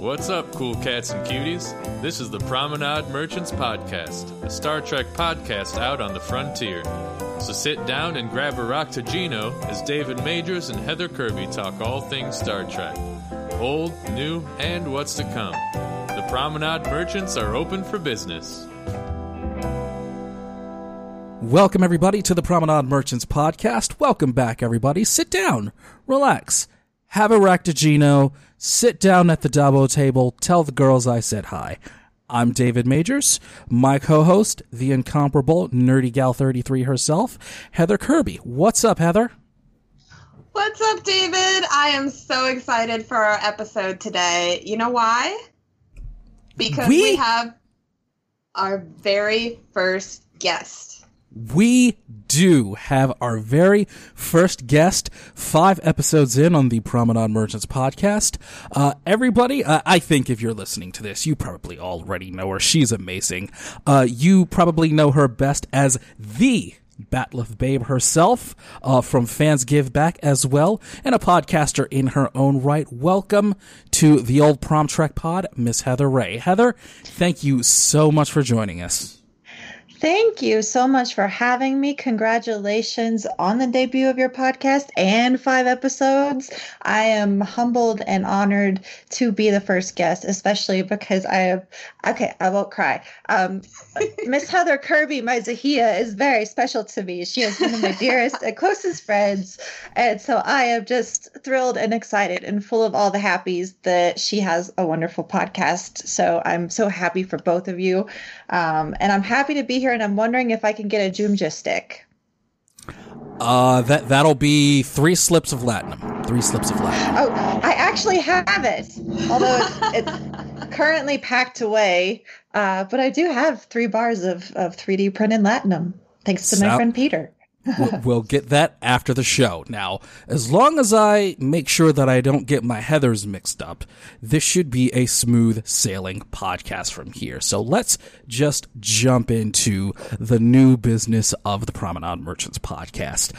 What's up, cool cats and cuties? This is the Promenade Merchants Podcast, a Star Trek podcast out on the frontier. So sit down and grab a Raktajino as David Majors and Heather Kirby talk all things Star Trek. Old, new, and what's to come. The Promenade Merchants are open for business. Welcome, everybody, to the Promenade Merchants Podcast. Welcome back, everybody. Sit down, relax, have a Raktajino, sit down at the Dabo table, tell the girls I said hi. I'm David Majors, my co-host, the incomparable Nerdy Gal 33 herself, Heather Kirby. What's up, Heather? What's up, David? I am so excited for our episode today. You know why? Because we have our very first guest. We do have our very first guest, 5 episodes in on the Promenade Merchants Podcast. Everybody, I think if you're listening to this, you probably already know her. She's amazing. You probably know her best as the Bat'leth Babe herself from Fans Give Back as well, and a podcaster in her own right. Welcome to the old Prom Trek pod, Miss Heather Ray. Heather, thank you so much for joining us. Thank you so much for having me. Congratulations on the debut of your podcast and 5 episodes. I am humbled and honored to be the first guest, especially because I won't cry. Miss Heather Kirby, my Zahia, is very special to me. She is one of my dearest and closest friends. And so I am just thrilled and excited and full of all the happies that she has a wonderful podcast. So I'm so happy for both of you. And I'm happy to be here, and I'm wondering if I can get a Joomja stick. That'll be 3 slips of Latinum. 3 slips of Latinum. Oh, I actually have it, although it's currently packed away. But I do have 3 bars of 3D printed Latinum, thanks to my friend Peter. We'll get that after the show. Now, as long as I make sure that I don't get my Heathers mixed up, this should be a smooth sailing podcast from here. So let's just jump into the new business of the Promenade Merchants Podcast.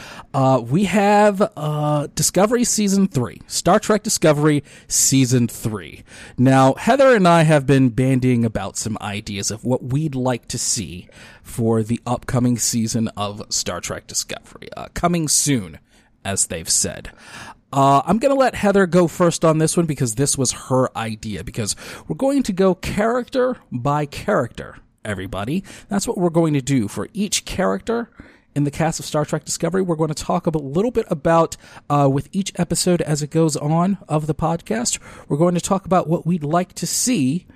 We have Discovery Season 3, Star Trek Discovery Season 3. Now, Heather and I have been bandying about some ideas of what we'd like to see for the upcoming season of Star Trek Discovery, coming soon, as they've said. I'm going to let Heather go first on this one because this was her idea, because we're going to go character by character, everybody. That's what we're going to do for each character in the cast of Star Trek Discovery. We're going to talk a little bit about, with each episode as it goes on of the podcast, we're going to talk about what we'd like to see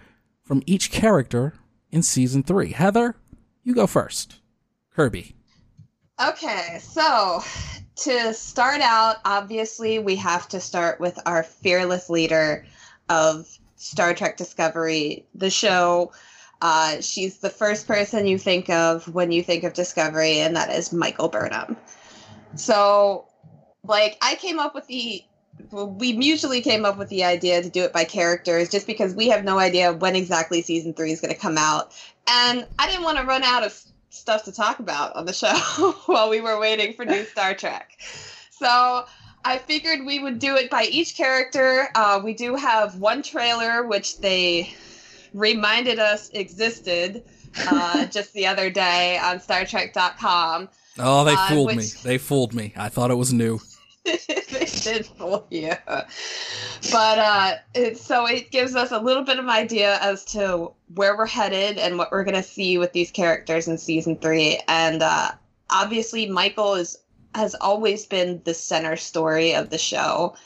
from each character in Season 3. Heather, you go first. Kirby. Okay, so to start out, obviously, we have to start with our fearless leader of Star Trek Discovery, the show. She's the first person you think of when you think of Discovery, and that is Michael Burnham. So, we mutually came up with the idea to do it by characters just because we have no idea when exactly Season 3 is going to come out. And I didn't want to run out of stuff to talk about on the show while we were waiting for new Star Trek. So I figured we would do it by each character. We do have one trailer, which they reminded us existed just the other day on StarTrek.com. Oh, they fooled me. They fooled me. I thought it was new. They did fool you. But so it gives us a little bit of an idea as to where we're headed and what we're going to see with these characters in Season 3. And obviously, Michael has always been the center story of the show.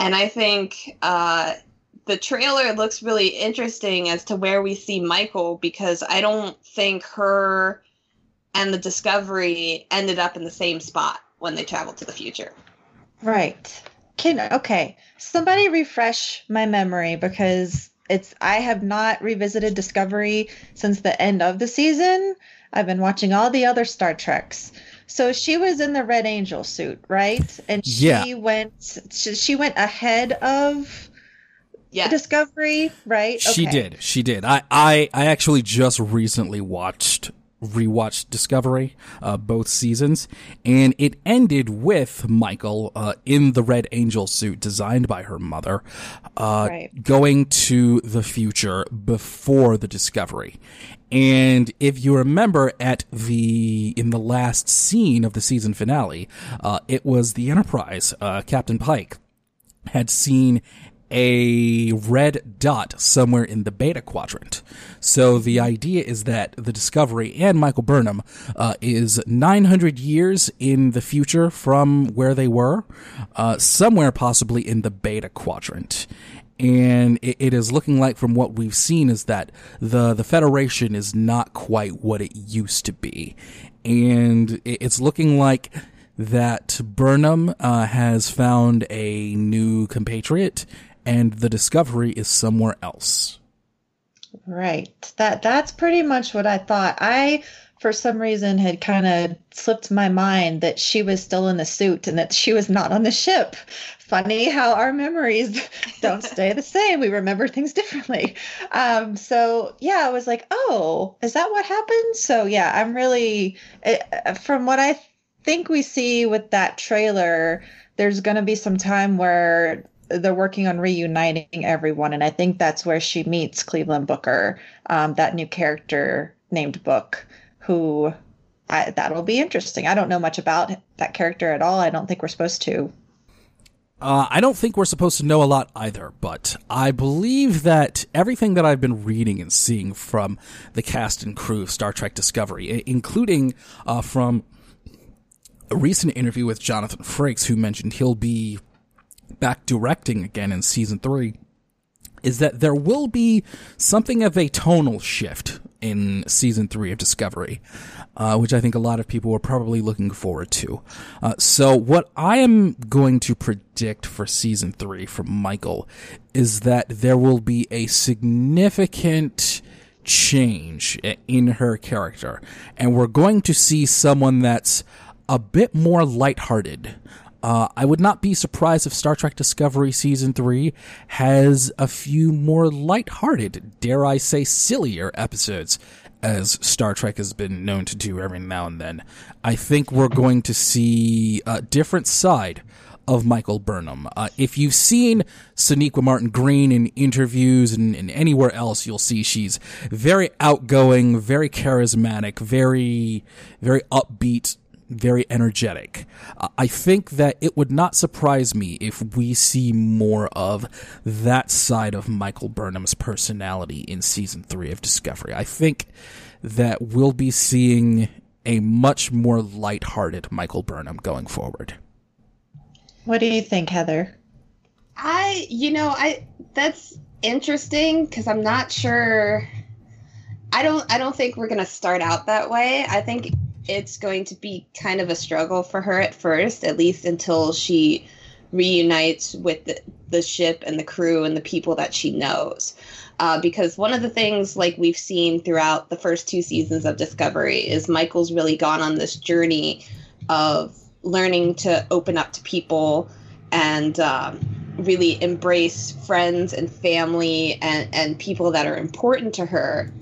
And I think the trailer looks really interesting as to where we see Michael, because I don't think her and the Discovery ended up in the same spot when they traveled to the future. Right. Okay. Somebody refresh my memory, because I have not revisited Discovery since the end of the season. I've been watching all the other Star Treks. So she was in the Red Angel suit, right? And she went ahead of Discovery, right? Okay. She did. I actually just recently watched rewatched Discovery, both seasons, and it ended with Michael in the Red Angel suit designed by her mother, going to the future before the Discovery. And if you remember, in the last scene of the season finale, it was the Enterprise. Captain Pike had seen a red dot somewhere in the Beta Quadrant. So the idea is that the Discovery and Michael Burnham is 900 years in the future from where they were, somewhere possibly in the Beta Quadrant. And it is looking like, from what we've seen, is that the Federation is not quite what it used to be. And it's looking like that Burnham has found a new compatriot, and the Discovery is somewhere else. Right. That's pretty much what I thought. I, for some reason, had kind of slipped my mind that she was still in the suit and that she was not on the ship. Funny how our memories don't stay the same. We remember things differently. So, yeah, I was like, oh, is that what happened? So, yeah, I'm really, from what I think we see with that trailer, there's going to be some time where they're working on reuniting everyone. And I think that's where she meets Cleveland Booker, that new character named Book, who that'll be interesting. I don't know much about that character at all. I don't think we're supposed to. I don't think we're supposed to know a lot either, but I believe that everything that I've been reading and seeing from the cast and crew of Star Trek Discovery, including from a recent interview with Jonathan Frakes, who mentioned he'll be back directing again in season 3, is that there will be something of a tonal shift in season 3 of Discovery, which I think a lot of people were probably looking forward to. So what I am going to predict for season 3 from Michael is that there will be a significant change in her character, and we're going to see someone that's a bit more lighthearted. I would not be surprised if Star Trek Discovery Season 3 has a few more lighthearted, dare I say sillier episodes, as Star Trek has been known to do every now and then. I think we're going to see a different side of Michael Burnham. If you've seen Sonequa Martin-Green in interviews and anywhere else, you'll see she's very outgoing, very charismatic, very, very upbeat, very energetic. I think that it would not surprise me if we see more of that side of Michael Burnham's personality in season 3 of Discovery. I think that we'll be seeing a much more lighthearted Michael Burnham going forward. What do you think, Heather? I that's interesting, because I'm not sure. I don't think we're going to start out that way. I think it's going to be kind of a struggle for her at first, at least until she reunites with the ship and the crew and the people that she knows. Because one of the things, like we've seen throughout the first 2 seasons of Discovery, is Michael's really gone on this journey of learning to open up to people and really embrace friends and family and people that are important to her.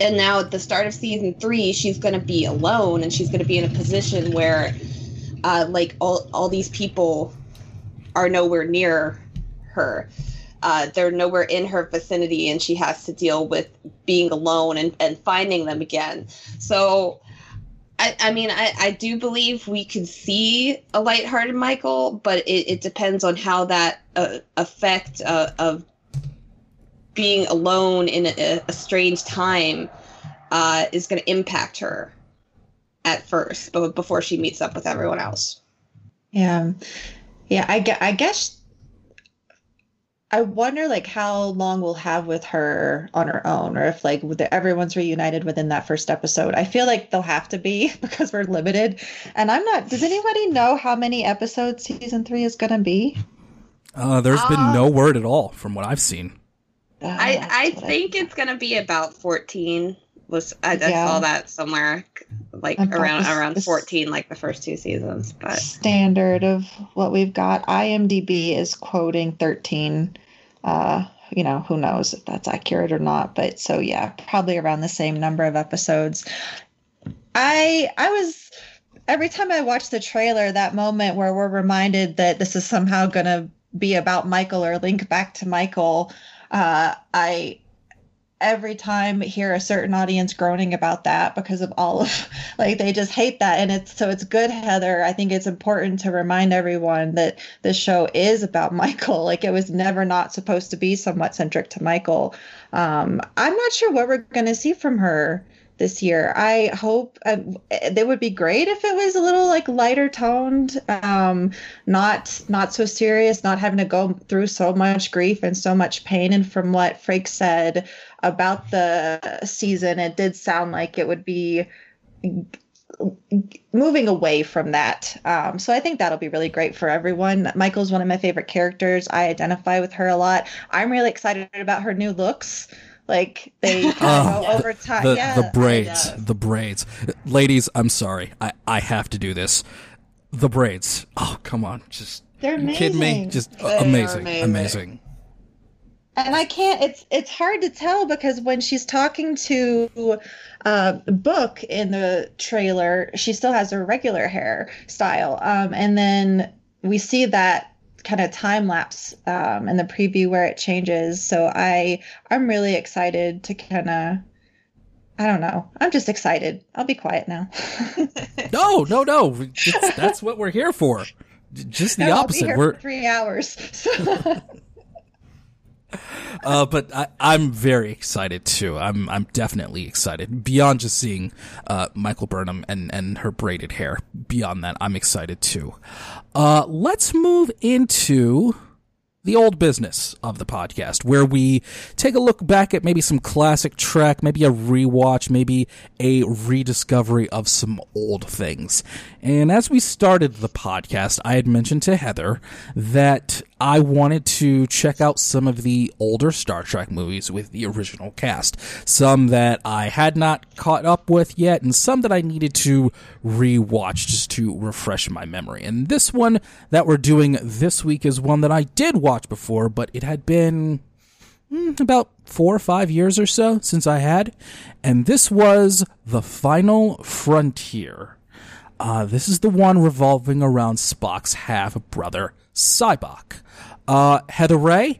And now at the start of season 3, she's going to be alone, and she's going to be in a position where, all these people are nowhere near her. They're nowhere in her vicinity, and she has to deal with being alone and finding them again. So, I do believe we could see a lighthearted Michael, but it depends on how that effect of being alone in a strange time is going to impact her at first, but before she meets up with everyone else. Yeah. I guess I wonder how long we'll have with her on her own, or if everyone's reunited within that first episode. I feel like they'll have to be, because we're limited. And does anybody know how many episodes season 3 is going to be? There's been no word at all from what I've seen. I think it's going to be about 14. I saw that somewhere, around 14, like the first 2 seasons. But standard of what we've got. IMDb is quoting 13. Who knows if that's accurate or not. But so, yeah, probably around the same number of episodes. I was, every time I watched the trailer, that moment where we're reminded that this is somehow going to be about Michael or link back to Michael, I every time hear a certain audience groaning about that because of all of, like, they just hate that. And it's, so it's good, Heather. I think it's important to remind everyone that this show is about Michael. Like, it was never not supposed to be somewhat centric to Michael. I'm not sure what we're going to see from her this year. I hope it would be great if it was a little like lighter toned, not so serious, not having to go through so much grief and so much pain. And from what Frakes said about the season, it did sound like it would be moving away from that. So I think that'll be really great for everyone. Michael's one of my favorite characters. I identify with her a lot. I'm really excited about her new looks. Like, they go over time. The braids. The braids. Ladies, I'm sorry. I have to do this. The braids. Oh, come on. Just, they're amazing. Kidding me? Just amazing. And I can't, it's hard to tell because when she's talking to Book in the trailer, she still has her regular hair style. And then we see that kind of time lapse in the preview where it changes. So I'm really excited to kind of, I don't know. I'm just excited. I'll be quiet now. No. That's what we're here for. Just the opposite. I'll be here for 3 hours. So. But I'm very excited too. I'm definitely excited beyond just seeing Michael Burnham and her braided hair. Beyond that, I'm excited too. Let's move into the old business of the podcast, where we take a look back at maybe some classic Trek, maybe a rewatch, maybe a rediscovery of some old things. And as we started the podcast, I had mentioned to Heather that I wanted to check out some of the older Star Trek movies with the original cast, some that I had not caught up with yet, and some that I needed to rewatch just to refresh my memory. And this one that we're doing this week is one that I did watch before, but it had been about 4 or 5 years or so since I had, and this was The Final Frontier. This is the one revolving around Spock's half-brother, Sybok. Heather Ray,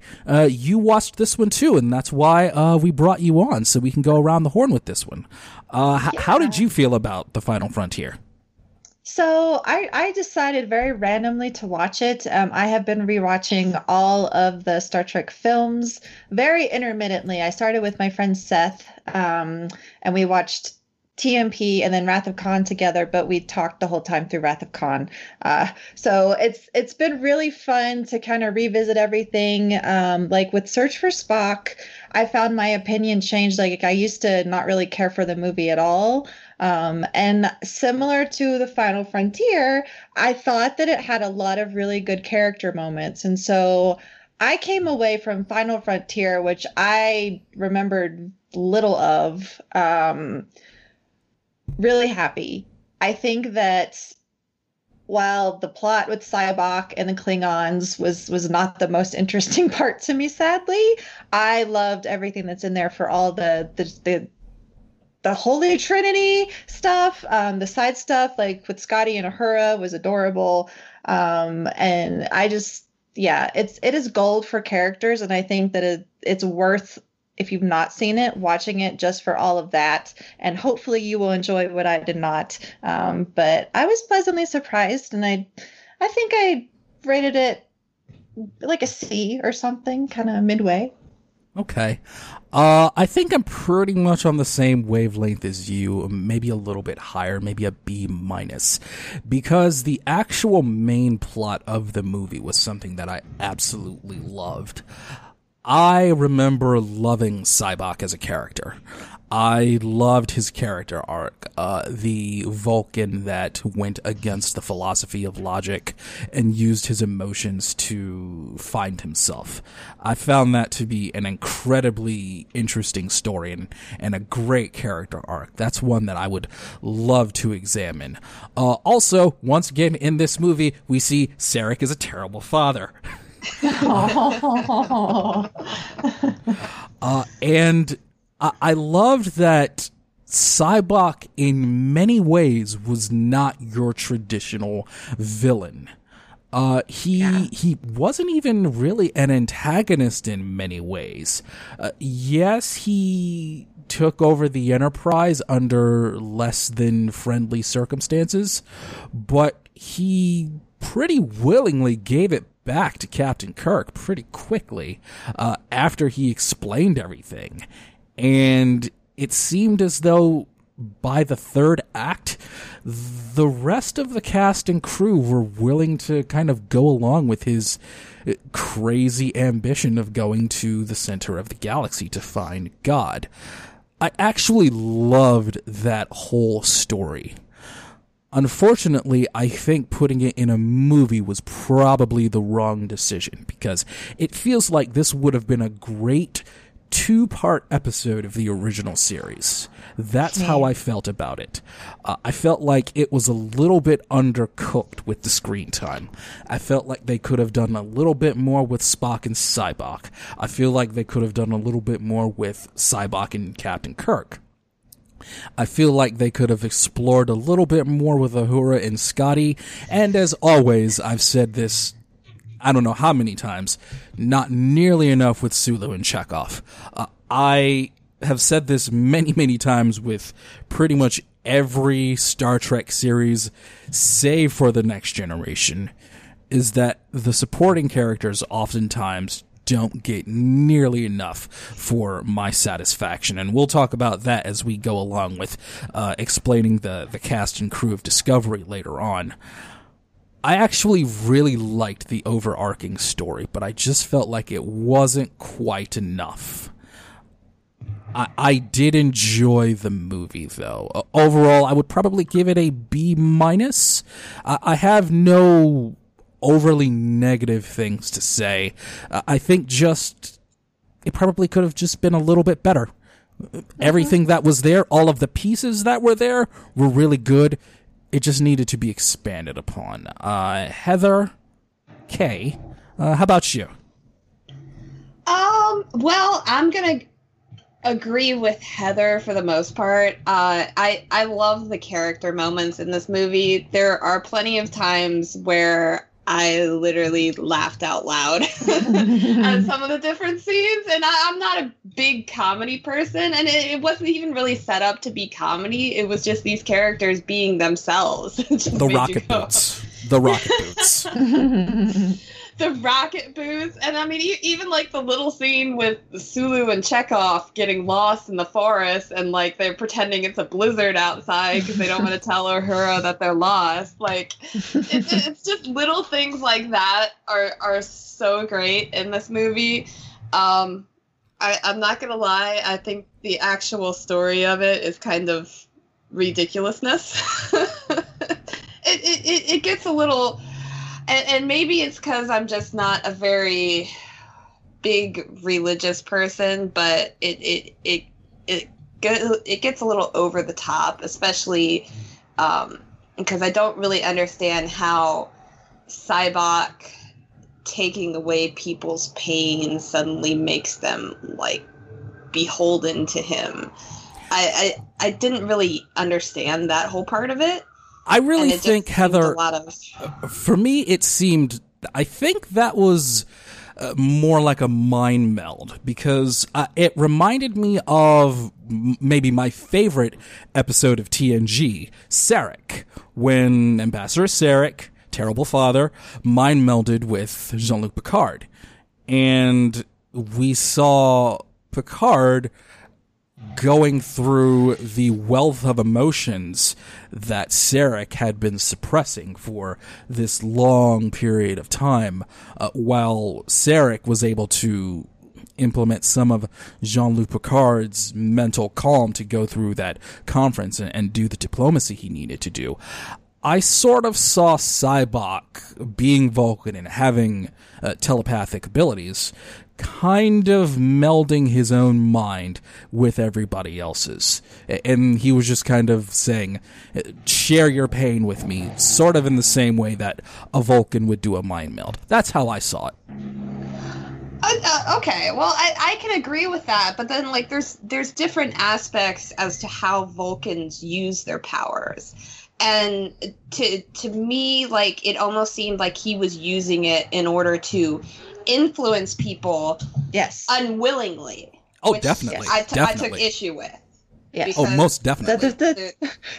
you watched this one too, and that's why we brought you on, so we can go around the horn with this one. How did you feel about The Final Frontier? So I decided very randomly to watch it. I have been rewatching all of the Star Trek films very intermittently. I started with my friend Seth, and we watched TMP and then Wrath of Khan together, but we talked the whole time through Wrath of Khan. So it's been really fun to kind of revisit everything. Like with Search for Spock, I found my opinion changed. Like I used to not really care for the movie at all. And similar to The Final Frontier, I thought that it had a lot of really good character moments. And so I came away from Final Frontier, which I remembered little of, really happy. I think that while the plot with Sybok and the Klingons was not the most interesting part to me, sadly, I loved everything that's in there for all the Holy Trinity stuff, the side stuff, like with Scotty and Uhura was adorable. And I just, it is gold for characters. And I think that it's worth, if you've not seen it, watching it just for all of that. And hopefully you will enjoy what I did not. But I was pleasantly surprised, and I think I rated it like a C or something, kind of midway. Okay. I think I'm pretty much on the same wavelength as you, maybe a little bit higher, maybe a B-, because the actual main plot of the movie was something that I absolutely loved. I remember loving Sybok as a character. I loved his character arc, the Vulcan that went against the philosophy of logic and used his emotions to find himself. I found that to be an incredibly interesting story and a great character arc. That's one that I would love to examine. Also, once again, in this movie, we see Sarek is a terrible father. And I loved that Sybok in many ways was not your traditional villain. He wasn't even really an antagonist in many ways. Yes, he took over the Enterprise under less than friendly circumstances, but he pretty willingly gave it back to Captain Kirk pretty quickly after he explained everything. And it seemed as though by the third act, the rest of the cast and crew were willing to kind of go along with his crazy ambition of going to the center of the galaxy to find God. I actually loved that whole story. Unfortunately, I think putting it in a movie was probably the wrong decision, because it feels like this would have been a great two-part episode of the original series. That's how I felt about it. I felt like it was a little bit undercooked with the screen time. I felt like they could have done a little bit more with Spock and Sybok. I feel like they could have done a little bit more with Sybok and Captain Kirk. I feel like they could have explored a little bit more with Uhura and Scotty. And as always, I've said this I don't know how many times, not nearly enough with Sulu and Chekhov. I have said this many, many times with pretty much every Star Trek series, save for The Next Generation, is that the supporting characters oftentimes don't get nearly enough for my satisfaction. And we'll talk about that as we go along with explaining the cast and crew of Discovery later on. I actually really liked the overarching story, but I just felt like it wasn't quite enough. I did enjoy the movie, though. Overall, I would probably give it a B-. I have no overly negative things to say. I think just it probably could have just been a little bit better. Everything that was there, all of the pieces that were there were really good. It just needed to be expanded upon. Heather K, how about you? Well, I'm going to agree with Heather for the most part. I love the character moments in this movie. There are plenty of times where I literally laughed out loud at some of the different scenes. And I'm not a big comedy person. And it wasn't even really set up to be comedy. It was just these characters being themselves. The rocket boots. And I mean, even like the little scene with Sulu and Chekhov getting lost in the forest and like they're pretending it's a blizzard outside because they don't want to tell Uhura that they're lost. Like it's just little things like that are so great in this movie. I'm not going to lie. I think the actual story of it is kind of ridiculousness. It gets a little... And maybe it's because I'm just not a very big religious person, but it gets a little over the top, especially because I don't really understand how Sybok taking away people's pain suddenly makes them like beholden to him. I didn't really understand that whole part of it. I really think, Heather, for me, it seemed, I think that was more like a mind meld, because it reminded me of maybe my favorite episode of TNG, Sarek, when Ambassador Sarek, terrible father, mind melded with Jean-Luc Picard. And we saw Picard going through the wealth of emotions that Sarek had been suppressing for this long period of time, while Sarek was able to implement some of Jean-Luc Picard's mental calm to go through that conference and do the diplomacy he needed to do. I sort of saw Sybok being Vulcan and having telepathic abilities, kind of melding his own mind with everybody else's. And he was just kind of saying, share your pain with me, sort of in the same way that a Vulcan would do a mind meld. That's how I saw it. Okay, well, I can agree with that, but then, like, there's different aspects as to how Vulcans use their powers. And to me, like, it almost seemed like he was using it in order to influence people unwillingly. Oh, definitely. I took issue with. Yeah. Oh, most definitely.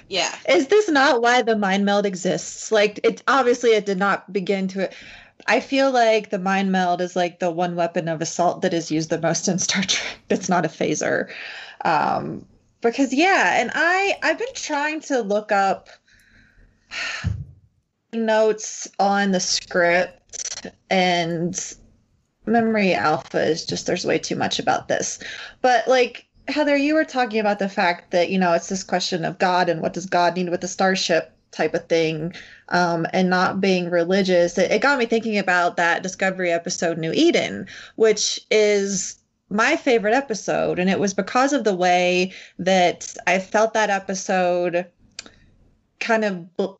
Yeah. Is this not why the mind meld exists? Like, it obviously it did not begin to... I feel like the mind meld is like the one weapon of assault that is used the most in Star Trek. That's not a phaser. Because, yeah, and I've been trying to look up notes on the script, and Memory Alpha is just, there's way too much about this. But, like, Heather, you were talking about the fact that, you know, it's this question of God and what does God need with the starship type of thing, and not being religious. It got me thinking about that Discovery episode, New Eden, which is my favorite episode. And it was because of the way that I felt that episode kind of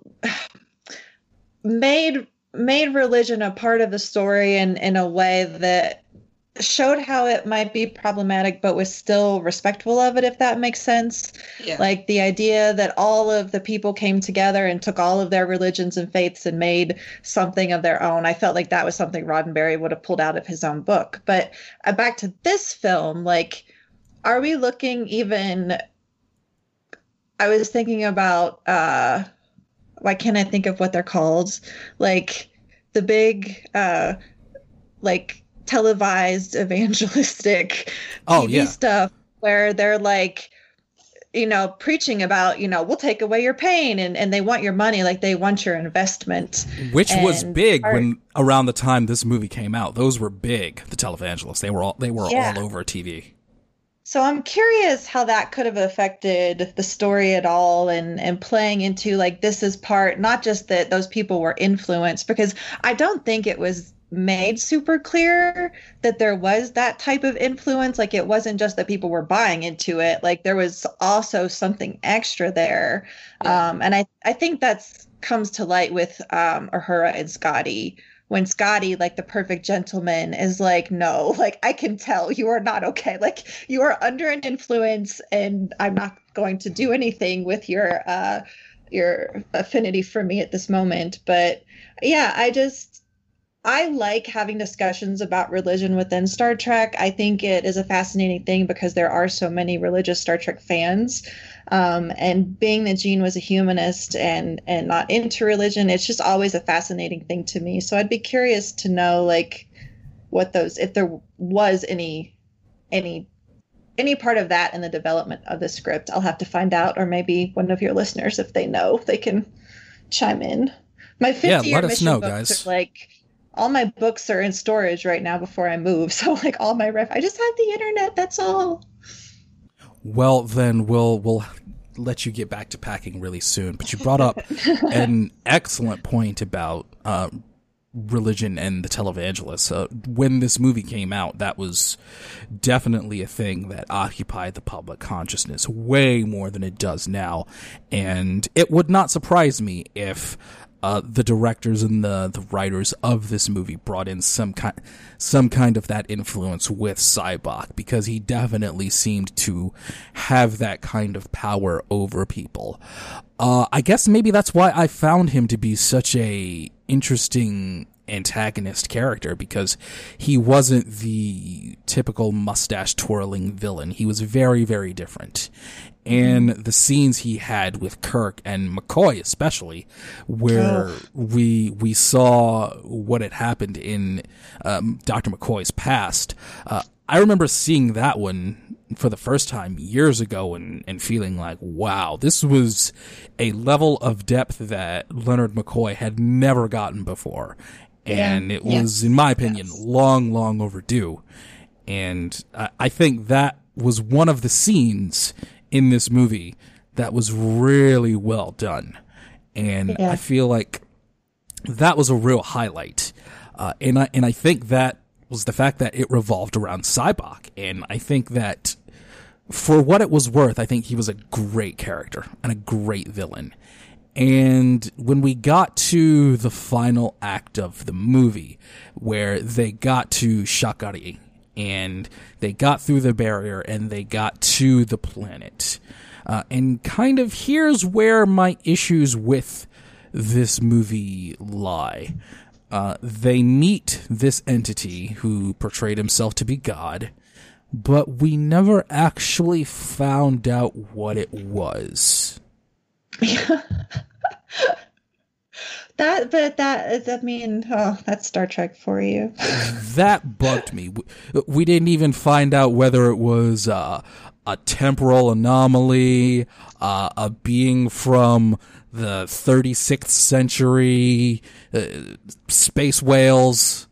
made religion a part of the story in a way that showed how it might be problematic, but was still respectful of it, if that makes sense. Yeah. Like the idea that all of the people came together and took all of their religions and faiths and made something of their own. I felt like that was something Roddenberry would have pulled out of his own book. But back to this film, like, are we looking even... I was thinking about... why can't I think of what they're called? Like, the big, like... televised evangelistic stuff where they're like, you know, preaching about, you know, we'll take away your pain, and they want your money, like they want your investment, which was big when around the time this movie came out. Those were big, the televangelists. They were all over TV. So I'm curious how that could have affected the story at all, and playing into like this is part, not just that those people were influenced, because I don't think it was made super clear that there was that type of influence. Like it wasn't just that people were buying into it, like there was also something extra there. Yeah. And I think that's comes to light with Uhura and Scotty, when Scotty, like the perfect gentleman, is like, no, like I can tell you are not okay, like you are under an influence and I'm not going to do anything with your affinity for me at this moment. But yeah, I like having discussions about religion within Star Trek. I think it is a fascinating thing because there are so many religious Star Trek fans. And being that Gene was a humanist and not into religion, it's just always a fascinating thing to me. So I'd be curious to know, like, what those, if there was any part of that in the development of the script. I'll have to find out, or maybe one of your listeners, if they know, they can chime in. My 50-year let us know, guys. All my books are in storage right now before I move. So, like, all my I just have the internet. That's all. Well, then we'll let you get back to packing really soon. But you brought up an excellent point about religion and the televangelists. When this movie came out, that was definitely a thing that occupied the public consciousness way more than it does now. And it would not surprise me if... the directors and the writers of this movie brought in some kind of that influence with Sybok, because he definitely seemed to have that kind of power over people. I guess maybe that's why I found him to be such a interesting antagonist character, because he wasn't the typical mustache-twirling villain. He was very, very different. And the scenes he had with Kirk and McCoy, especially, where we saw what had happened in Dr. McCoy's past. I remember seeing that one for the first time years ago and feeling like, wow, this was a level of depth that Leonard McCoy had never gotten before. And it was, in my opinion, long, long overdue. And I think that was one of the scenes in this movie that was really well done. And I feel like that was a real highlight. And I think that was the fact that it revolved around Sybok. And I think that for what it was worth, I think he was a great character and a great villain. And when we got to the final act of the movie, where they got to Sha Ka Ree, and they got through the barrier, and they got to the planet. And kind of here's where my issues with this movie lie. They meet this entity who portrayed himself to be God, but we never actually found out what it was. Yeah. That's Star Trek for you. That bugged me. We didn't even find out whether it was a temporal anomaly, a being from the 36th century, space whales.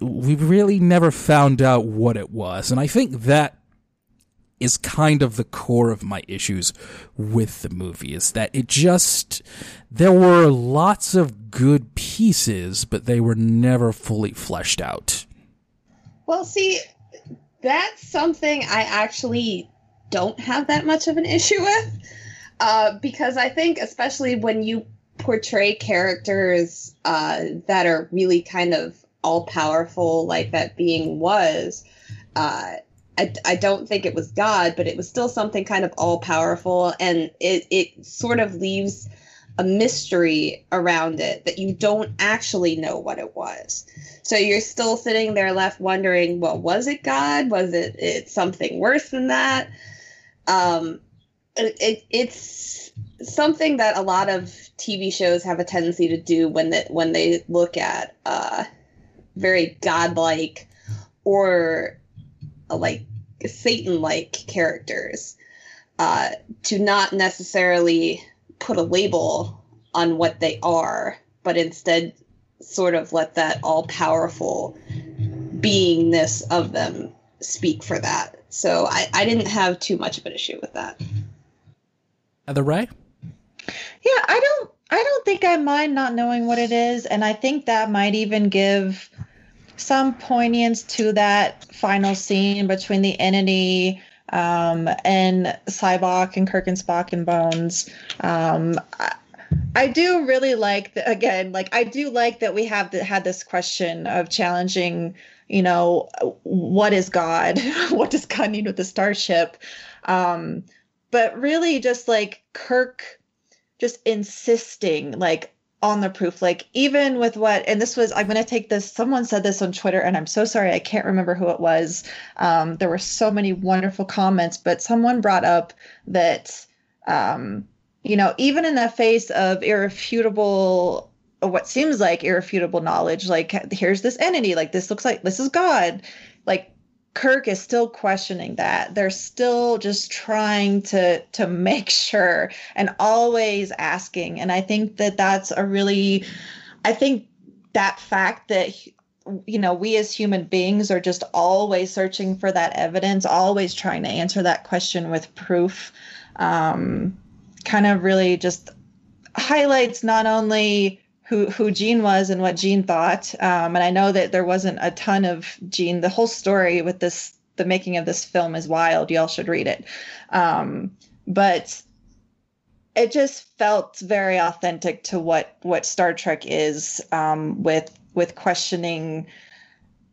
We really never found out what it was. And I think that is kind of the core of my issues with the movie, is that it just, there were lots of good pieces, but they were never fully fleshed out. Well, see, that's something I actually don't have that much of an issue with, because I think especially when you portray characters that are really kind of all-powerful, like that being was, I don't think it was God, but it was still something kind of all-powerful, and it sort of leaves a mystery around it that you don't actually know what it was. So you're still sitting there left wondering, well, was it God? Was it something worse than that? It's something that a lot of TV shows have a tendency to do when they look at very godlike or like Satan-like characters, to not necessarily put a label on what they are, but instead sort of let that all-powerful beingness of them speak for that. So I didn't have too much of an issue with that. Heather Ray? Yeah, I don't think I mind not knowing what it is, and I think that might even give some poignance to that final scene between the entity and Sybok and Kirk and Spock and Bones. I do really like that we had this question of challenging, you know, what is God? What does God need with the starship? But really just like Kirk just insisting like on the proof, like even with what, and this was, I'm going to take this, someone said this on Twitter and I'm so sorry, I can't remember who it was. There were so many wonderful comments, but someone brought up that, you know, even in the face of irrefutable, what seems like irrefutable knowledge, like here's this entity, like this looks like this is God. Like Kirk is still questioning that. They're still just trying to make sure and always asking. And I think that that's a really, I think that fact that, you know, we as human beings are just always searching for that evidence, always trying to answer that question with proof, kind of really just highlights not only who Gene was and what Gene thought. And I know that there wasn't a ton of Gene. The whole story with this, the making of this film is wild. Y'all should read it. But it just felt very authentic to what Star Trek is, with questioning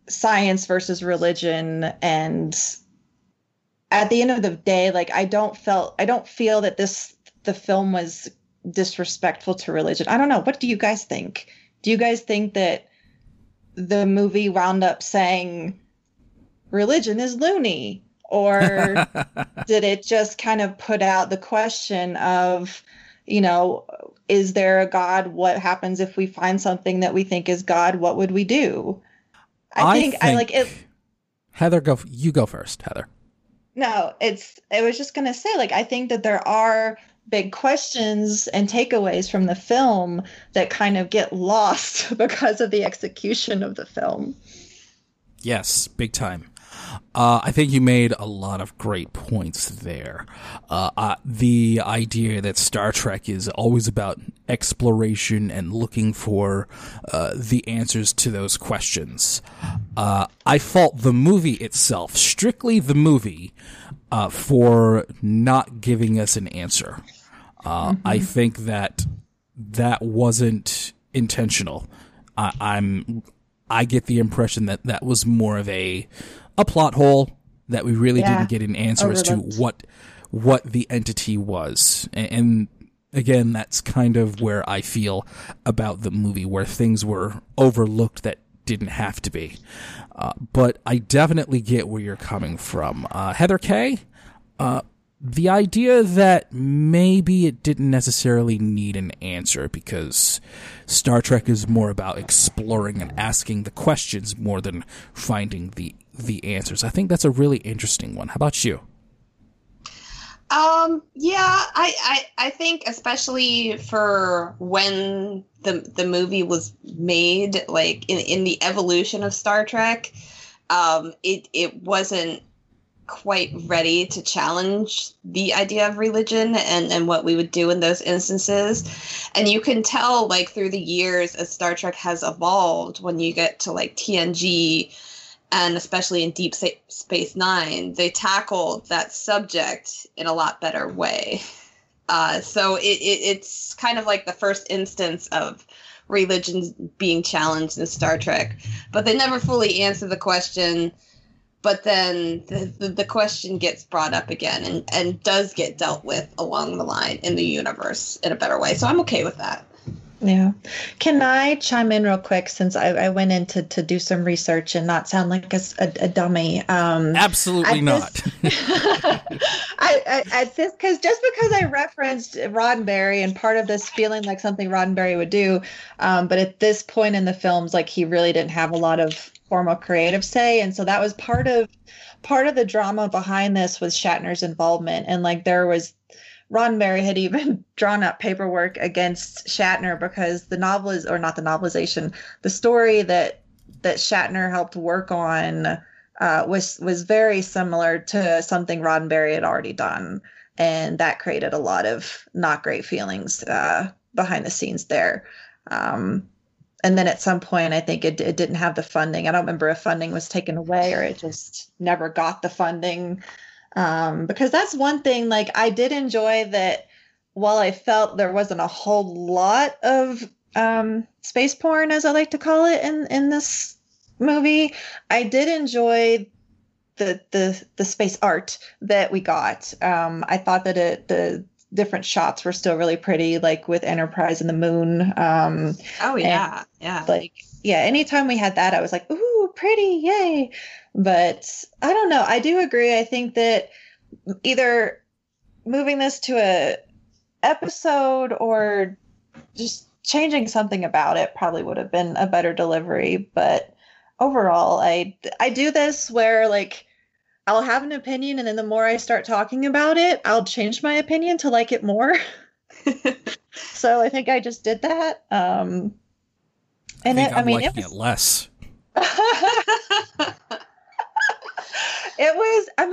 science versus religion. And at the end of the day, like I don't feel that the film was disrespectful to religion. I don't know. What do you guys think? Do you guys think that the movie wound up saying religion is loony? Or did it just kind of put out the question of, you know, is there a God? What happens if we find something that we think is God? What would we do? I think I like it. Heather, you go first, Heather. No, I was just going to say, like, I think that there are big questions and takeaways from the film that kind of get lost because of the execution of the film. Yes, big time. I think you made a lot of great points there. The idea that Star Trek is always about exploration and looking for the answers to those questions. I fault the movie itself, strictly the movie, for not giving us an answer. I think that that wasn't intentional. I get the impression that that was more of a plot hole that we really didn't get an answer overlooked. As to what the entity was. And again, that's kind of where I feel about the movie, where things were overlooked that didn't have to be. But I definitely get where you're coming from. Heather Kay, the idea that maybe it didn't necessarily need an answer because Star Trek is more about exploring and asking the questions more than finding the answers. I think that's a really interesting one. How about you? I think especially for when the movie was made, like in the evolution of Star Trek, it wasn't quite ready to challenge the idea of religion and what we would do in those instances. And you can tell, like, through the years as Star Trek has evolved, when you get to like TNG and especially in Deep Space Nine, they tackled that subject in a lot better way. So it's kind of like the first instance of religion being challenged in Star Trek, but they never fully answer the question. But then the question gets brought up again and does get dealt with along the line in the universe in a better way. So I'm okay with that. Yeah. Can I chime in real quick, since I went in to do some research and not sound like a dummy? Absolutely not. Just because I referenced Roddenberry and part of this feeling like something Roddenberry would do, but at this point in the films, like, he really didn't have a lot of formal creative say, and so that was part of the drama behind this was Shatner's involvement. And like, there was, Roddenberry had even drawn up paperwork against Shatner because the story that Shatner helped work on was very similar to something Roddenberry had already done, and that created a lot of not great feelings behind the scenes there. And then at some point, I think it didn't have the funding. I don't remember if funding was taken away or it just never got the funding. Because that's one thing, like, I did enjoy that while I felt there wasn't a whole lot of space porn, as I like to call it, in this movie, I did enjoy the space art that we got. I thought that the different shots were still really pretty, like with Enterprise and the moon. Anytime we had that, I was like, ooh, pretty, yay. But I don't know. I do agree. I think that either moving this to a episode or just changing something about it probably would have been a better delivery. But overall, I do this where, like, I'll have an opinion, and then the more I start talking about it, I'll change my opinion to like it more. So I think I just did that. It was less.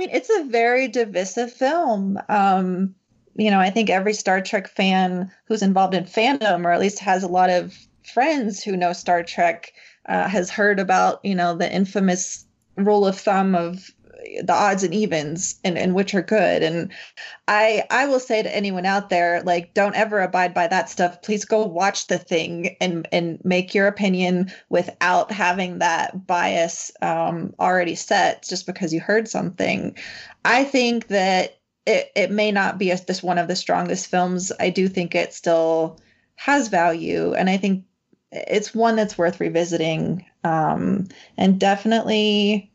It's a very divisive film. I think every Star Trek fan who's involved in fandom, or at least has a lot of friends who know Star Trek, has heard about, the infamous rule of thumb of the odds and evens and which are good. And I will say to anyone out there, like, don't ever abide by that stuff. Please go watch the thing and make your opinion without having that bias already set just because you heard something. I think that it may not be this one of the strongest films. I do think it still has value, and I think it's one that's worth revisiting. And definitely,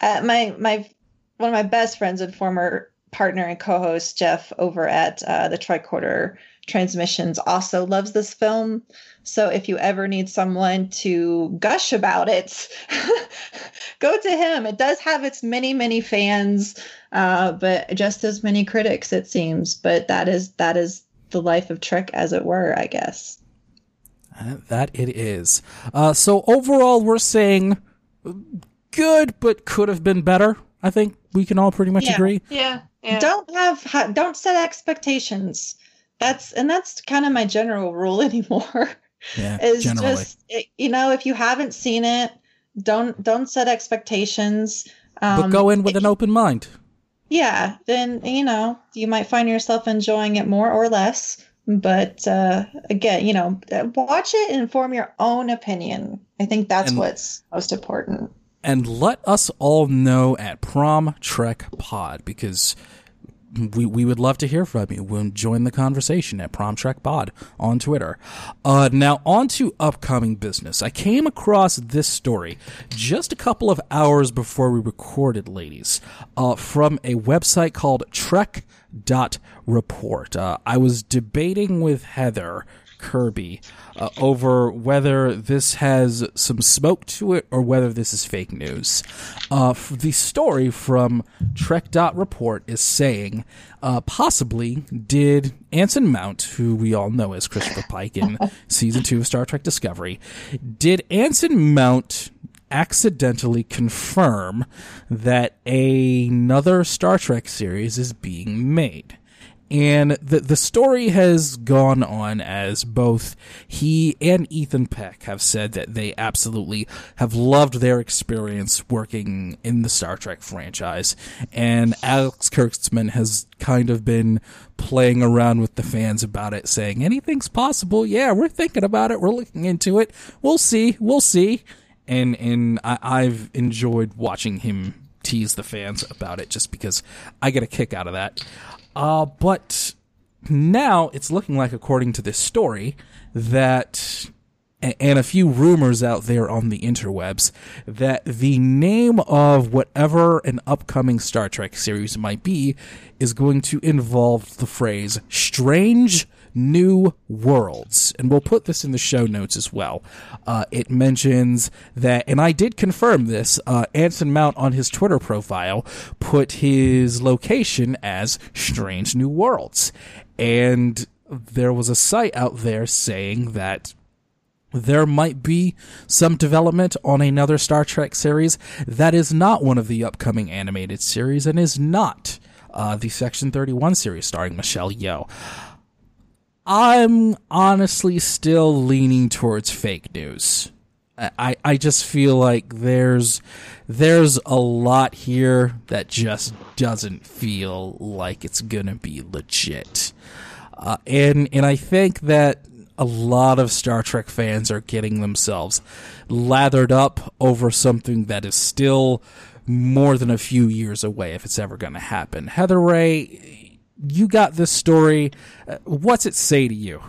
one of my best friends and former partner and co-host, Jeff, over at the Tricorder Transmissions, also loves this film. So if you ever need someone to gush about it, go to him. It does have its many, many fans, but just as many critics, it seems. But that is the life of Trek, as it were, I guess. That it is. So overall, we're saying good, but could have been better. I think we can all pretty much agree. Yeah. Don't set expectations. That's kind of my general rule anymore. Yeah, is generally. If you haven't seen it, don't set expectations. But go in with an open mind. Yeah, then you might find yourself enjoying it more or less, But again, you know, watch it and form your own opinion. I think that's what's most important. And let us all know at Prom Trek Pod, because we would love to hear from you. We'll join the conversation at Prom Trek Pod on Twitter. Now, on to upcoming business. I came across this story just a couple of hours before we recorded, ladies, from a website called Trek.Report. I was debating with Heather Kirby over whether this has some smoke to it or whether this is fake news. The story from Trek.Report is saying possibly did Anson Mount, who we all know as Christopher Pike in Season 2 of Star Trek Discovery, did Anson Mount accidentally confirm that another Star Trek series is being made? And the story has gone on as both he and Ethan Peck have said that they absolutely have loved their experience working in the Star Trek franchise. And Alex Kurtzman has kind of been playing around with the fans about it, saying, anything's possible. Yeah, we're thinking about it. We're looking into it. We'll see. We'll see. And I've enjoyed watching him tease the fans about it just because I get a kick out of that. But now it's looking like, according to this story, that, and a few rumors out there on the interwebs, that the name of whatever an upcoming Star Trek series might be is going to involve the phrase Strange New Worlds. And we'll put this in the show notes as well. It mentions that, and I did confirm this, Anson Mount on his Twitter profile put his location as Strange New Worlds. And there was a site out there saying that there might be some development on another Star Trek series that is not one of the upcoming animated series and is not the Section 31 series starring Michelle Yeoh. I'm honestly still leaning towards fake news. I just feel like there's a lot here that just doesn't feel like it's gonna be legit. And I think that a lot of Star Trek fans are getting themselves lathered up over something that is still more than a few years away if it's ever gonna happen. Heather Ray, you got this story. What's it say to you?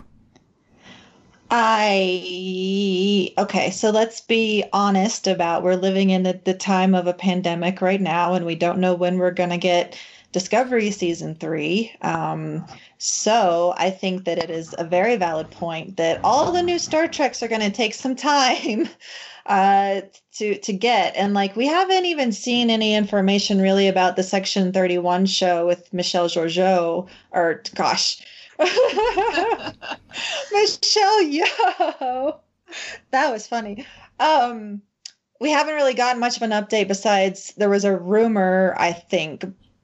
Okay, so let's be honest about, we're living in the time of a pandemic right now, and we don't know when we're going to get Discovery Season 3. So I think that it is a very valid point that all the new Star Treks are going to take some time to get. And like, we haven't even seen any information really about the Section 31 show with Michelle Georgiou, or gosh, Michelle Yeoh. That was funny. We haven't really gotten much of an update besides there was a rumor, I think,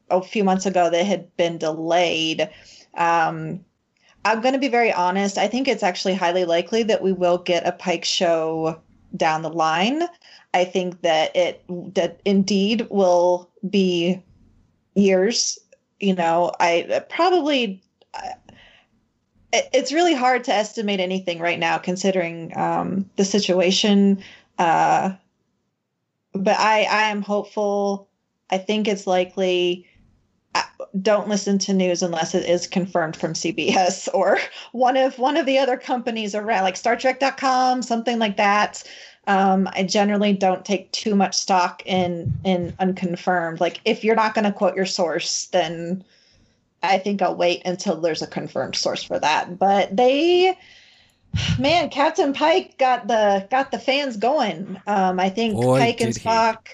a few months ago that had been delayed. I'm going to be very honest. I think it's actually highly likely that we will get a Pike show down the line. I think that that indeed will be years. You know, it's really hard to estimate anything right now considering the situation. But I am hopeful. I think it's likely. Don't listen to news unless it is confirmed from CBS or one of the other companies around, like Star Trek.com, something like that. I generally don't take too much stock in unconfirmed. Like, if you're not going to quote your source, then I think I'll wait until there's a confirmed source for that. But Captain Pike got the fans going. I think Pike and Spock.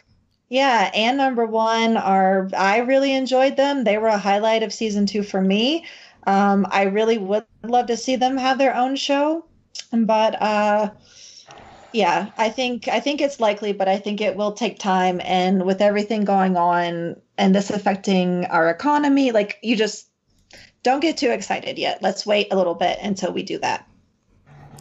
Yeah, and number one I really enjoyed them. They were a highlight of Season 2 for me. I really would love to see them have their own show. But, yeah, I think it's likely, but I think it will take time. And with everything going on and this affecting our economy, like, you just don't get too excited yet. Let's wait a little bit until we do that.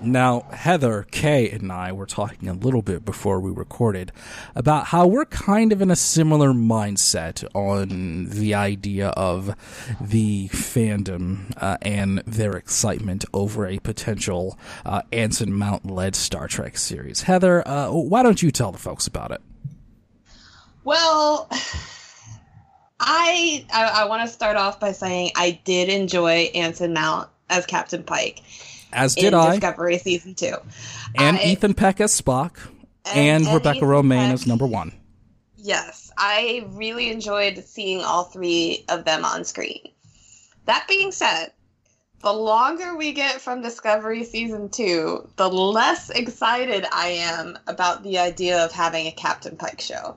Now, Heather, Kay, and I were talking a little bit before we recorded about how we're kind of in a similar mindset on the idea of the fandom and their excitement over a potential Anson Mount-led Star Trek series. Heather, why don't you tell the folks about it? Well, I want to start off by saying I did enjoy Anson Mount as Captain Pike. As did I. Discovery Season 2. And Ethan Peck as Spock. And Rebecca Romijn as number one. Yes. I really enjoyed seeing all three of them on screen. That being said, the longer we get from Discovery Season 2, the less excited I am about the idea of having a Captain Pike show.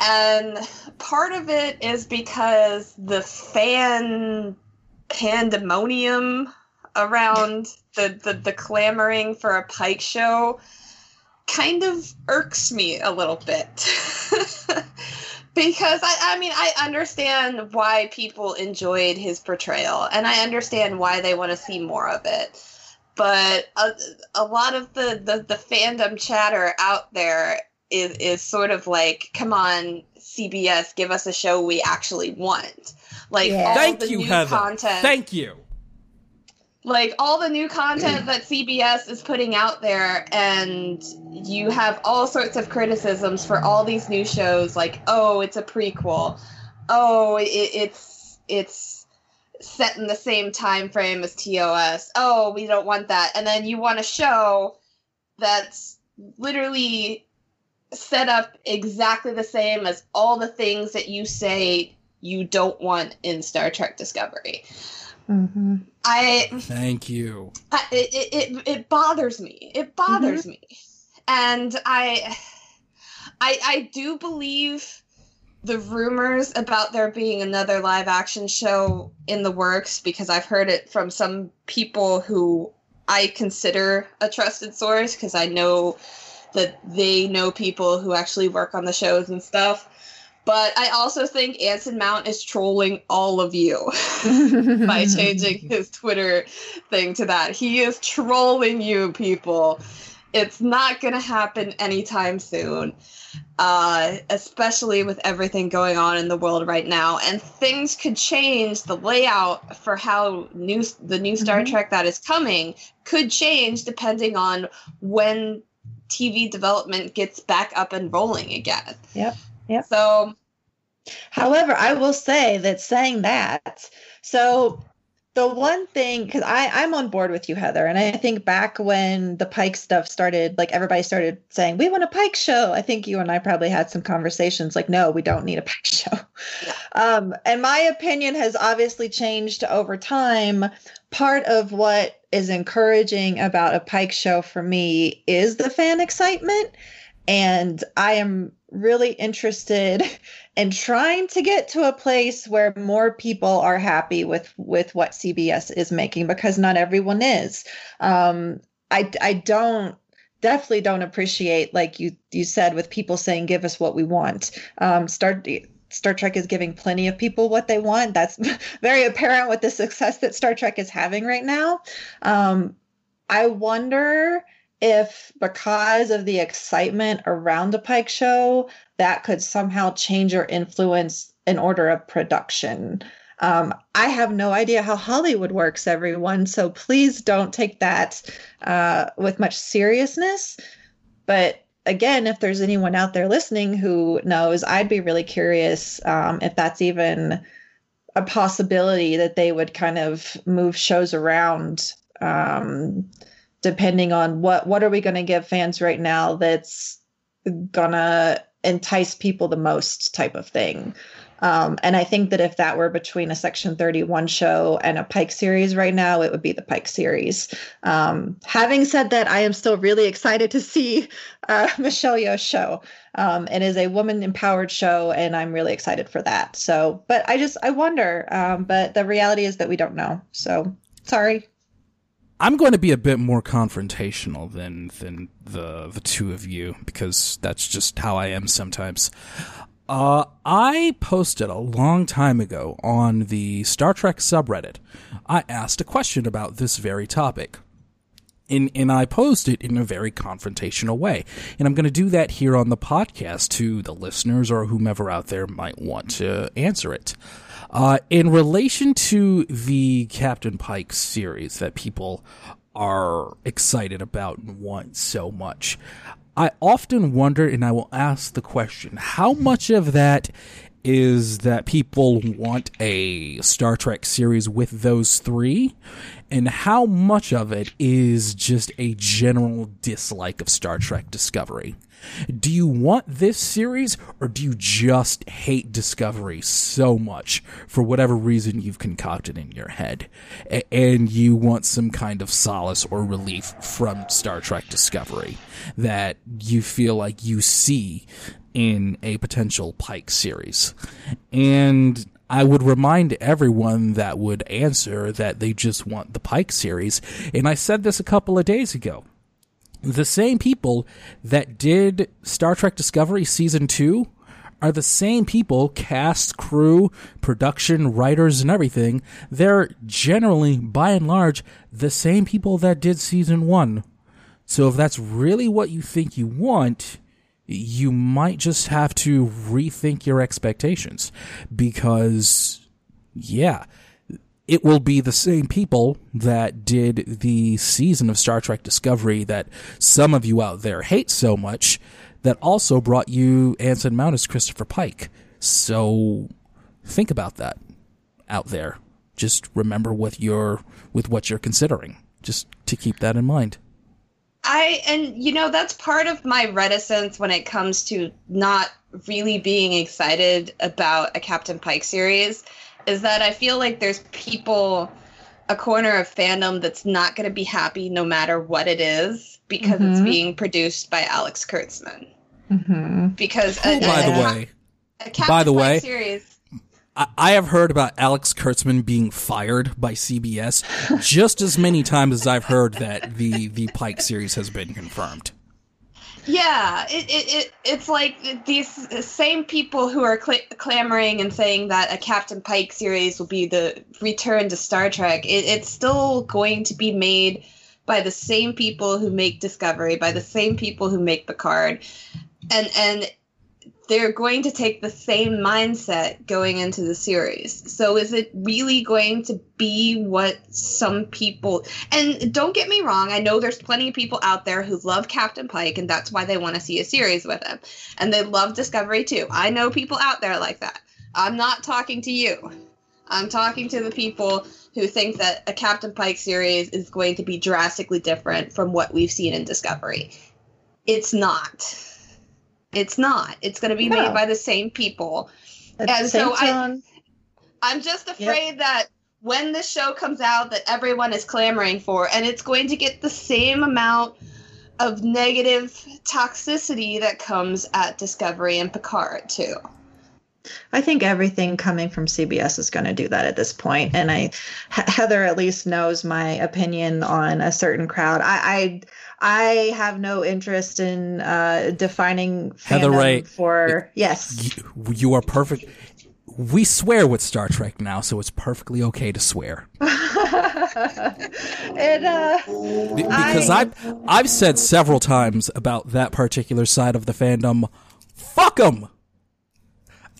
And part of it is because the fan pandemonium around the clamoring for a Pike show kind of irks me a little bit. Because, I mean, I understand why people enjoyed his portrayal, and I understand why they want to see more of it. But a lot of the fandom chatter out there is sort of like, come on, CBS, give us a show we actually want. Like, yeah. Thank you, Heather. Like, all the new content that CBS is putting out there, and you have all sorts of criticisms for all these new shows, like, oh, it's a prequel. Oh, it's set in the same time frame as TOS. Oh, we don't want that. And then you want a show that's literally set up exactly the same as all the things that you say you don't want in Star Trek Discovery. Mm-hmm. Thank you. It bothers me. It bothers mm-hmm. me, and I do believe the rumors about there being another live action show in the works, because I've heard it from some people who I consider a trusted source, because I know that they know people who actually work on the shows and stuff. But I also think Anson Mount is trolling all of you by changing his Twitter thing to that. He is trolling you, people. It's not going to happen anytime soon, especially with everything going on in the world right now. And things could change. The layout for how the new Star mm-hmm. Trek that is coming could change depending on when TV development gets back up and rolling again. Yep. Yep. So, however, I will say that saying that, so the one thing, because I'm on board with you, Heather, and I think back when the Pike stuff started, like everybody started saying, we want a Pike show. I think you and I probably had some conversations like, no, we don't need a Pike show. Yeah. And my opinion has obviously changed over time. Part of what is encouraging about a Pike show for me is the fan excitement. And I am really interested in trying to get to a place where more people are happy with what CBS is making, because not everyone is. I definitely don't appreciate, like you said, with people saying, give us what we want. Star Trek is giving plenty of people what they want. That's very apparent with the success that Star Trek is having right now. I wonder if, because of the excitement around the Pike show, that could somehow change or influence an order of production. I have no idea how Hollywood works, everyone, so please don't take that with much seriousness. But again, if there's anyone out there listening who knows, I'd be really curious if that's even a possibility, that they would kind of move shows around depending on what are we going to give fans right now that's going to entice people the most, type of thing. And I think that if that were between a Section 31 show and a Pike series right now, it would be the Pike series. Having said that, I am still really excited to see Michelle Yeoh's show. It is a woman-empowered show, and I'm really excited for that. So, but I wonder. But the reality is that we don't know. So, sorry. I'm going to be a bit more confrontational than the two of you, because that's just how I am sometimes. I posted a long time ago on the Star Trek subreddit. I asked a question about this very topic. and I posed it in a very confrontational way. And I'm going to do that here on the podcast to the listeners or whomever out there might want to answer it. In relation to the Captain Pike series that people are excited about and want so much, I often wonder, and I will ask the question, how much of that is that people want a Star Trek series with those three, and how much of it is just a general dislike of Star Trek Discovery? Do you want this series, or do you just hate Discovery so much for whatever reason you've concocted in your head, and you want some kind of solace or relief from Star Trek Discovery that you feel like you see in a potential Pike series? And I would remind everyone that would answer that they just want the Pike series, and I said this a couple of days ago, the same people that did Star Trek Discovery Season 2 are the same people, cast, crew, production, writers, and everything. They're generally, by and large, the same people that did Season 1. So if that's really what you think you want, you might just have to rethink your expectations, because, yeah, it will be the same people that did the season of Star Trek Discovery that some of you out there hate so much that also brought you Anson Mount as Christopher Pike. So think about that out there. Just remember with what you're considering, just to keep that in mind. That's part of my reticence when it comes to not really being excited about a Captain Pike series, is that I feel like there's people, a corner of fandom that's not going to be happy no matter what it is, because it's being produced by Alex Kurtzman. Mm-hmm. Because by the way, a Captain Pike series. I have heard about Alex Kurtzman being fired by CBS just as many times as I've heard that the Pike series has been confirmed. Yeah, it's like these same people who are clamoring and saying that a Captain Pike series will be the return to Star Trek. It's still going to be made by the same people who make Discovery, by the same people who make Picard, and they're going to take the same mindset going into the series. So is it really going to be what some people... And don't get me wrong, I know there's plenty of people out there who love Captain Pike, and that's why they want to see a series with him. And they love Discovery, too. I know people out there like that. I'm not talking to you. I'm talking to the people who think that a Captain Pike series is going to be drastically different from what we've seen in Discovery. It's not. It's not. It's going to be made by the same people. And so I'm just afraid that when this show comes out that everyone is clamoring for, and it's going to get the same amount of negative toxicity that comes at Discovery and Picard, too. I think everything coming from CBS is going to do that at this point. And Heather at least knows my opinion on a certain crowd. I have no interest in defining Heather Ray for... Yes. You are perfect. We swear with Star Trek now, so it's perfectly okay to swear. Because I've said several times about that particular side of the fandom, fuck them!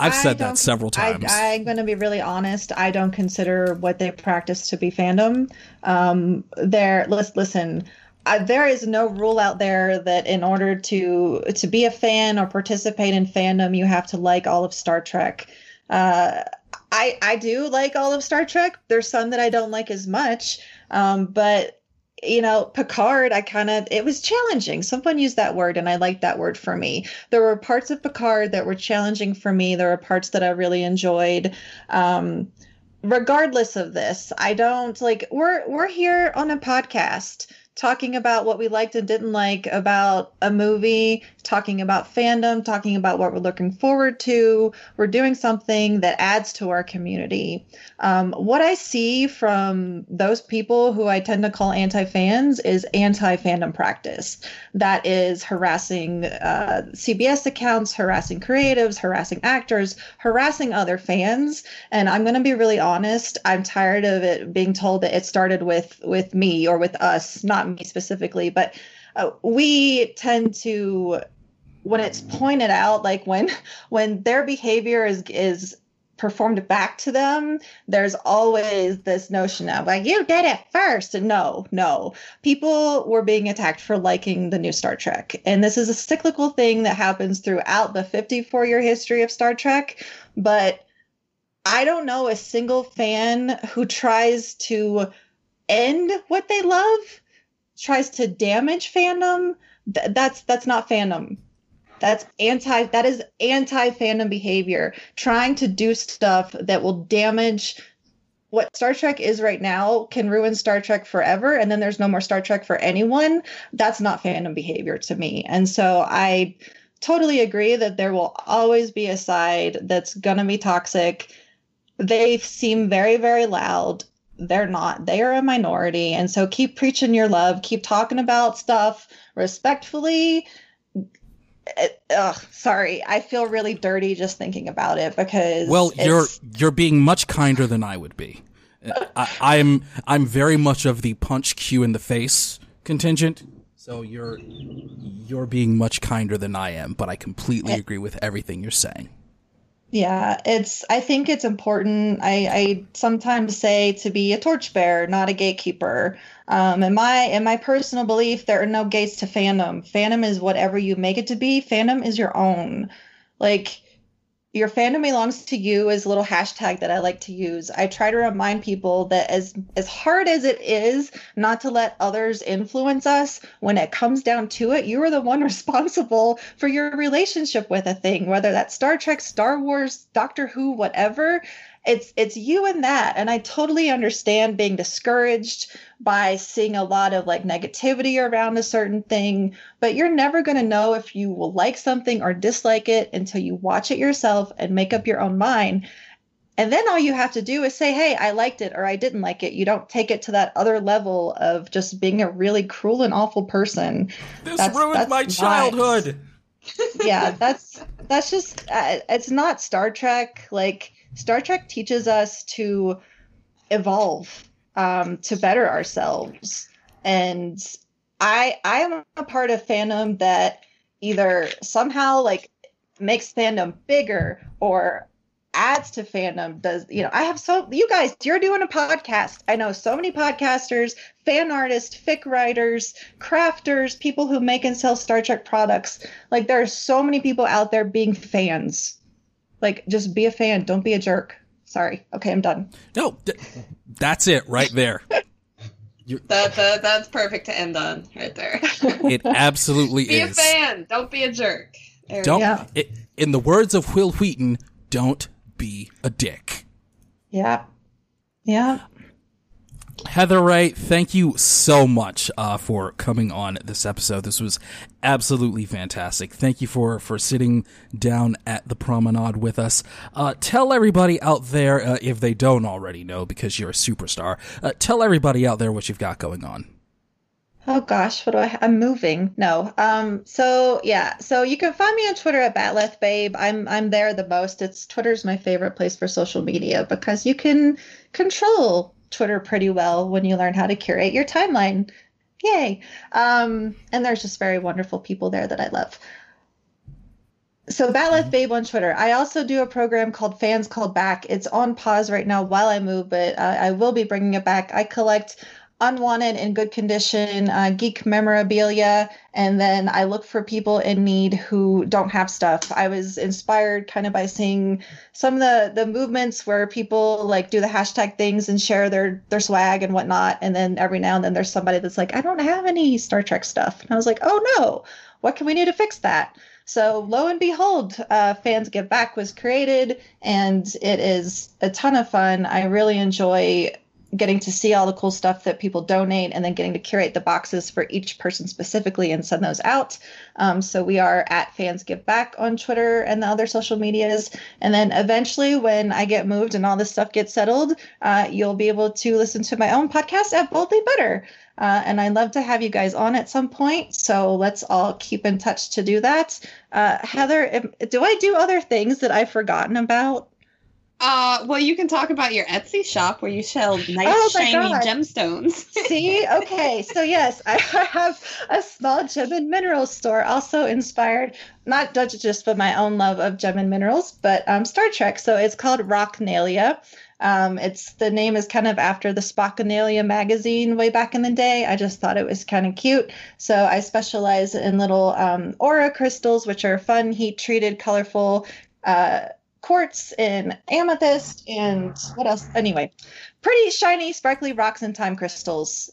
I've said that several times. I'm going to be really honest. I don't consider what they practice to be fandom. Listen... there is no rule out there that in order to be a fan or participate in fandom, you have to like all of Star Trek. I do like all of Star Trek. There's some that I don't like as much. But, Picard, it was challenging. Someone used that word, and I liked that word for me. There were parts of Picard that were challenging for me. There were parts that I really enjoyed. Regardless of this, I don't we're here on a podcast talking about what we liked and didn't like about a movie, talking about fandom, talking about what we're looking forward to. We're doing something that adds to our community. What I see from those people who I tend to call anti-fans is anti-fandom practice. That is harassing CBS accounts, harassing creatives, harassing actors, harassing other fans. And I'm going to be really honest. I'm tired of it being told that it started with me or with us, not me specifically, but we tend to, when it's pointed out, like when their behavior is performed back to them, there's always this notion of like, you did it first. And no, people were being attacked for liking the new Star Trek. And this is a cyclical thing that happens throughout the 54-year history of Star Trek. But I don't know a single fan who tries to end what they love, tries to damage fandom. That's not fandom. That is anti-fandom behavior, trying to do stuff that will damage what Star Trek is right now, can ruin Star Trek forever, and then there's no more Star Trek for anyone. That's not fandom behavior to me. And so I totally agree that there will always be a side that's going to be toxic. They seem very, very loud. They're not. They are a minority. And so keep preaching your love. Keep talking about stuff respectfully. Sorry, I feel really dirty just thinking about it because. Well, you're being much kinder than I would be. I'm very much of the punch cue in the face contingent. So you're being much kinder than I am, but I completely agree with everything you're saying. Yeah, I think it's important. I sometimes say to be a torchbearer, not a gatekeeper. In my personal belief, there are no gates to fandom. Fandom is whatever you make it to be. Fandom is your own. Like, your fandom belongs to you is a little hashtag that I like to use. I try to remind people that as hard as it is not to let others influence us, when it comes down to it, you are the one responsible for your relationship with a thing, whether that's Star Trek, Star Wars, Doctor Who, whatever. It's you and that. And I totally understand being discouraged by seeing a lot of like negativity around a certain thing, but you're never going to know if you will like something or dislike it until you watch it yourself and make up your own mind. And then all you have to do is say, hey, I liked it or I didn't like it. You don't take it to that other level of just being a really cruel and awful person. This ruined my childhood. Yeah, that's just, it's not Star Trek. Like, Star Trek teaches us to evolve, to better ourselves. And I am a part of fandom that either somehow like makes fandom bigger or adds to fandom. You guys, you're doing a podcast. I know so many podcasters, fan artists, fic writers, crafters, people who make and sell Star Trek products. Like, there are so many people out there being fans. Like, just be a fan. Don't be a jerk. Sorry. Okay, I'm done. No, that's it right there. That's perfect to end on right there. It absolutely be is. Be a fan. Don't be a jerk. In the words of Will Wheaton, don't be a dick. Yeah. Yeah. Heather Ray, thank you so much for coming on this episode. This was absolutely fantastic. Thank you for sitting down at the Promenade with us. Tell everybody out there, if they don't already know, because you're a superstar, tell everybody out there what you've got going on. Oh gosh, what do I'm moving. No. So you can find me on Twitter at Bat'leth Babe. I'm there the most. Twitter's my favorite place for social media because you can control Twitter pretty well when you learn how to curate your timeline. Yay. And there's just very wonderful people there that I love. So Bat'leth Babe on Twitter. I also do a program called Fans Called Back. It's on pause right now while I move, but I will be bringing it back. I collect unwanted and good condition geek memorabilia, and then I look for people in need who don't have stuff. I was inspired kind of by seeing some of the movements where people like do the hashtag things and share their swag and whatnot, and then every now and then there's somebody that's like, I don't have any Star Trek stuff, and I was like, oh no, what can we do to fix that? So lo and behold, Fans Give Back was created, and it is a ton of fun. I really enjoy getting to see all the cool stuff that people donate and then getting to curate the boxes for each person specifically and send those out. So we are at Fans Give Back on Twitter and the other social medias. And then eventually when I get moved and all this stuff gets settled, you'll be able to listen to my own podcast at Boldly Butter. And I'd love to have you guys on at some point. So let's all keep in touch to do that. Heather, do I do other things that I've forgotten about? Well, you can talk about your Etsy shop where you sell nice shiny gemstones. See? Okay. So yes, I have a small gem and minerals store also inspired, not just by my own love of gem and minerals, but Star Trek. So it's called Rocknalia. It's the name is kind of after the Spockanalia magazine way back in the day. I just thought it was kind of cute. So I specialize in little aura crystals, which are fun, heat-treated, colorful quartz and amethyst and what else? Anyway, pretty shiny, sparkly rocks and time crystals.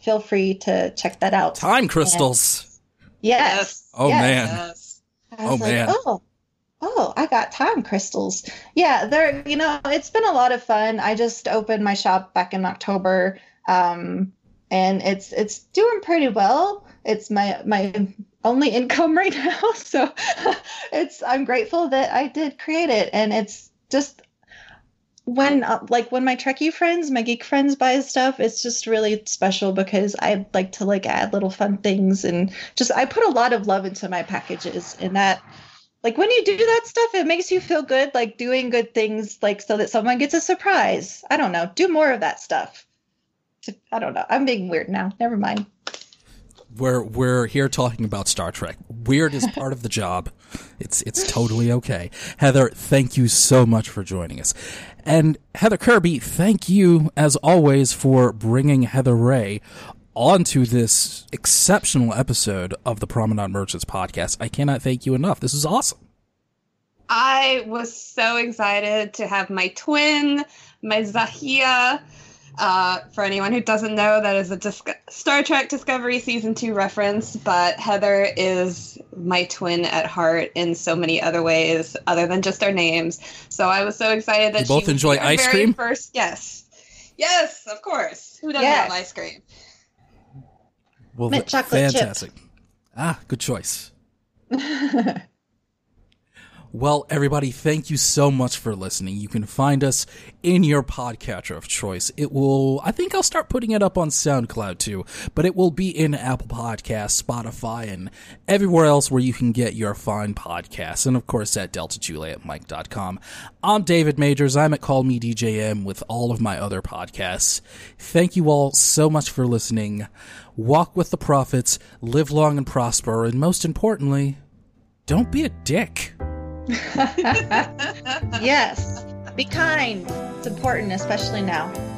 Feel free to check that out. Time crystals. And yes. Oh, yes. Man. Yes. Oh, like, man. Oh, I got time crystals. Yeah, they're, you know, it's been a lot of fun. I just opened my shop back in October, and it's doing pretty well. It's my only income right now, so I'm grateful that I did create it. And it's just when my Trekkie friends, my geek friends buy stuff, it's just really special because I like to add little fun things and just I put a lot of love into my packages, and that. Like when you do that stuff, it makes you feel good, like doing good things, like so that someone gets a surprise. I don't know. Do more of that stuff. I don't know. I'm being weird now. Never mind. We're here talking about Star Trek. Weird is part of the job. It's totally okay. Heather, thank you so much for joining us. And Heather Kirby, thank you as always for bringing Heather Ray onto this exceptional episode of the Promenade Merchants podcast. I cannot thank you enough. This is awesome. I was so excited to have my twin, my Zahia. For anyone who doesn't know, that is a Star Trek Discovery Season 2 reference, but Heather is my twin at heart in so many other ways other than just our names. So I was so excited that both enjoy ice cream? First, yes. Yes, of course. Who doesn't love ice cream? Well, mint chocolate fantastic. Chip. Ah, good choice. Well, everybody, thank you so much for listening. You can find us in your podcatcher of choice. I think I'll start putting it up on SoundCloud too, but it will be in Apple Podcasts, Spotify, and everywhere else where you can get your fine podcasts. And of course, at DeltaJulietMike.com. I'm David Majors. I'm at Call Me DJM with all of my other podcasts. Thank you all so much for listening. Walk with the prophets, live long and prosper, and most importantly, don't be a dick. Yes, be kind. It's important, especially now.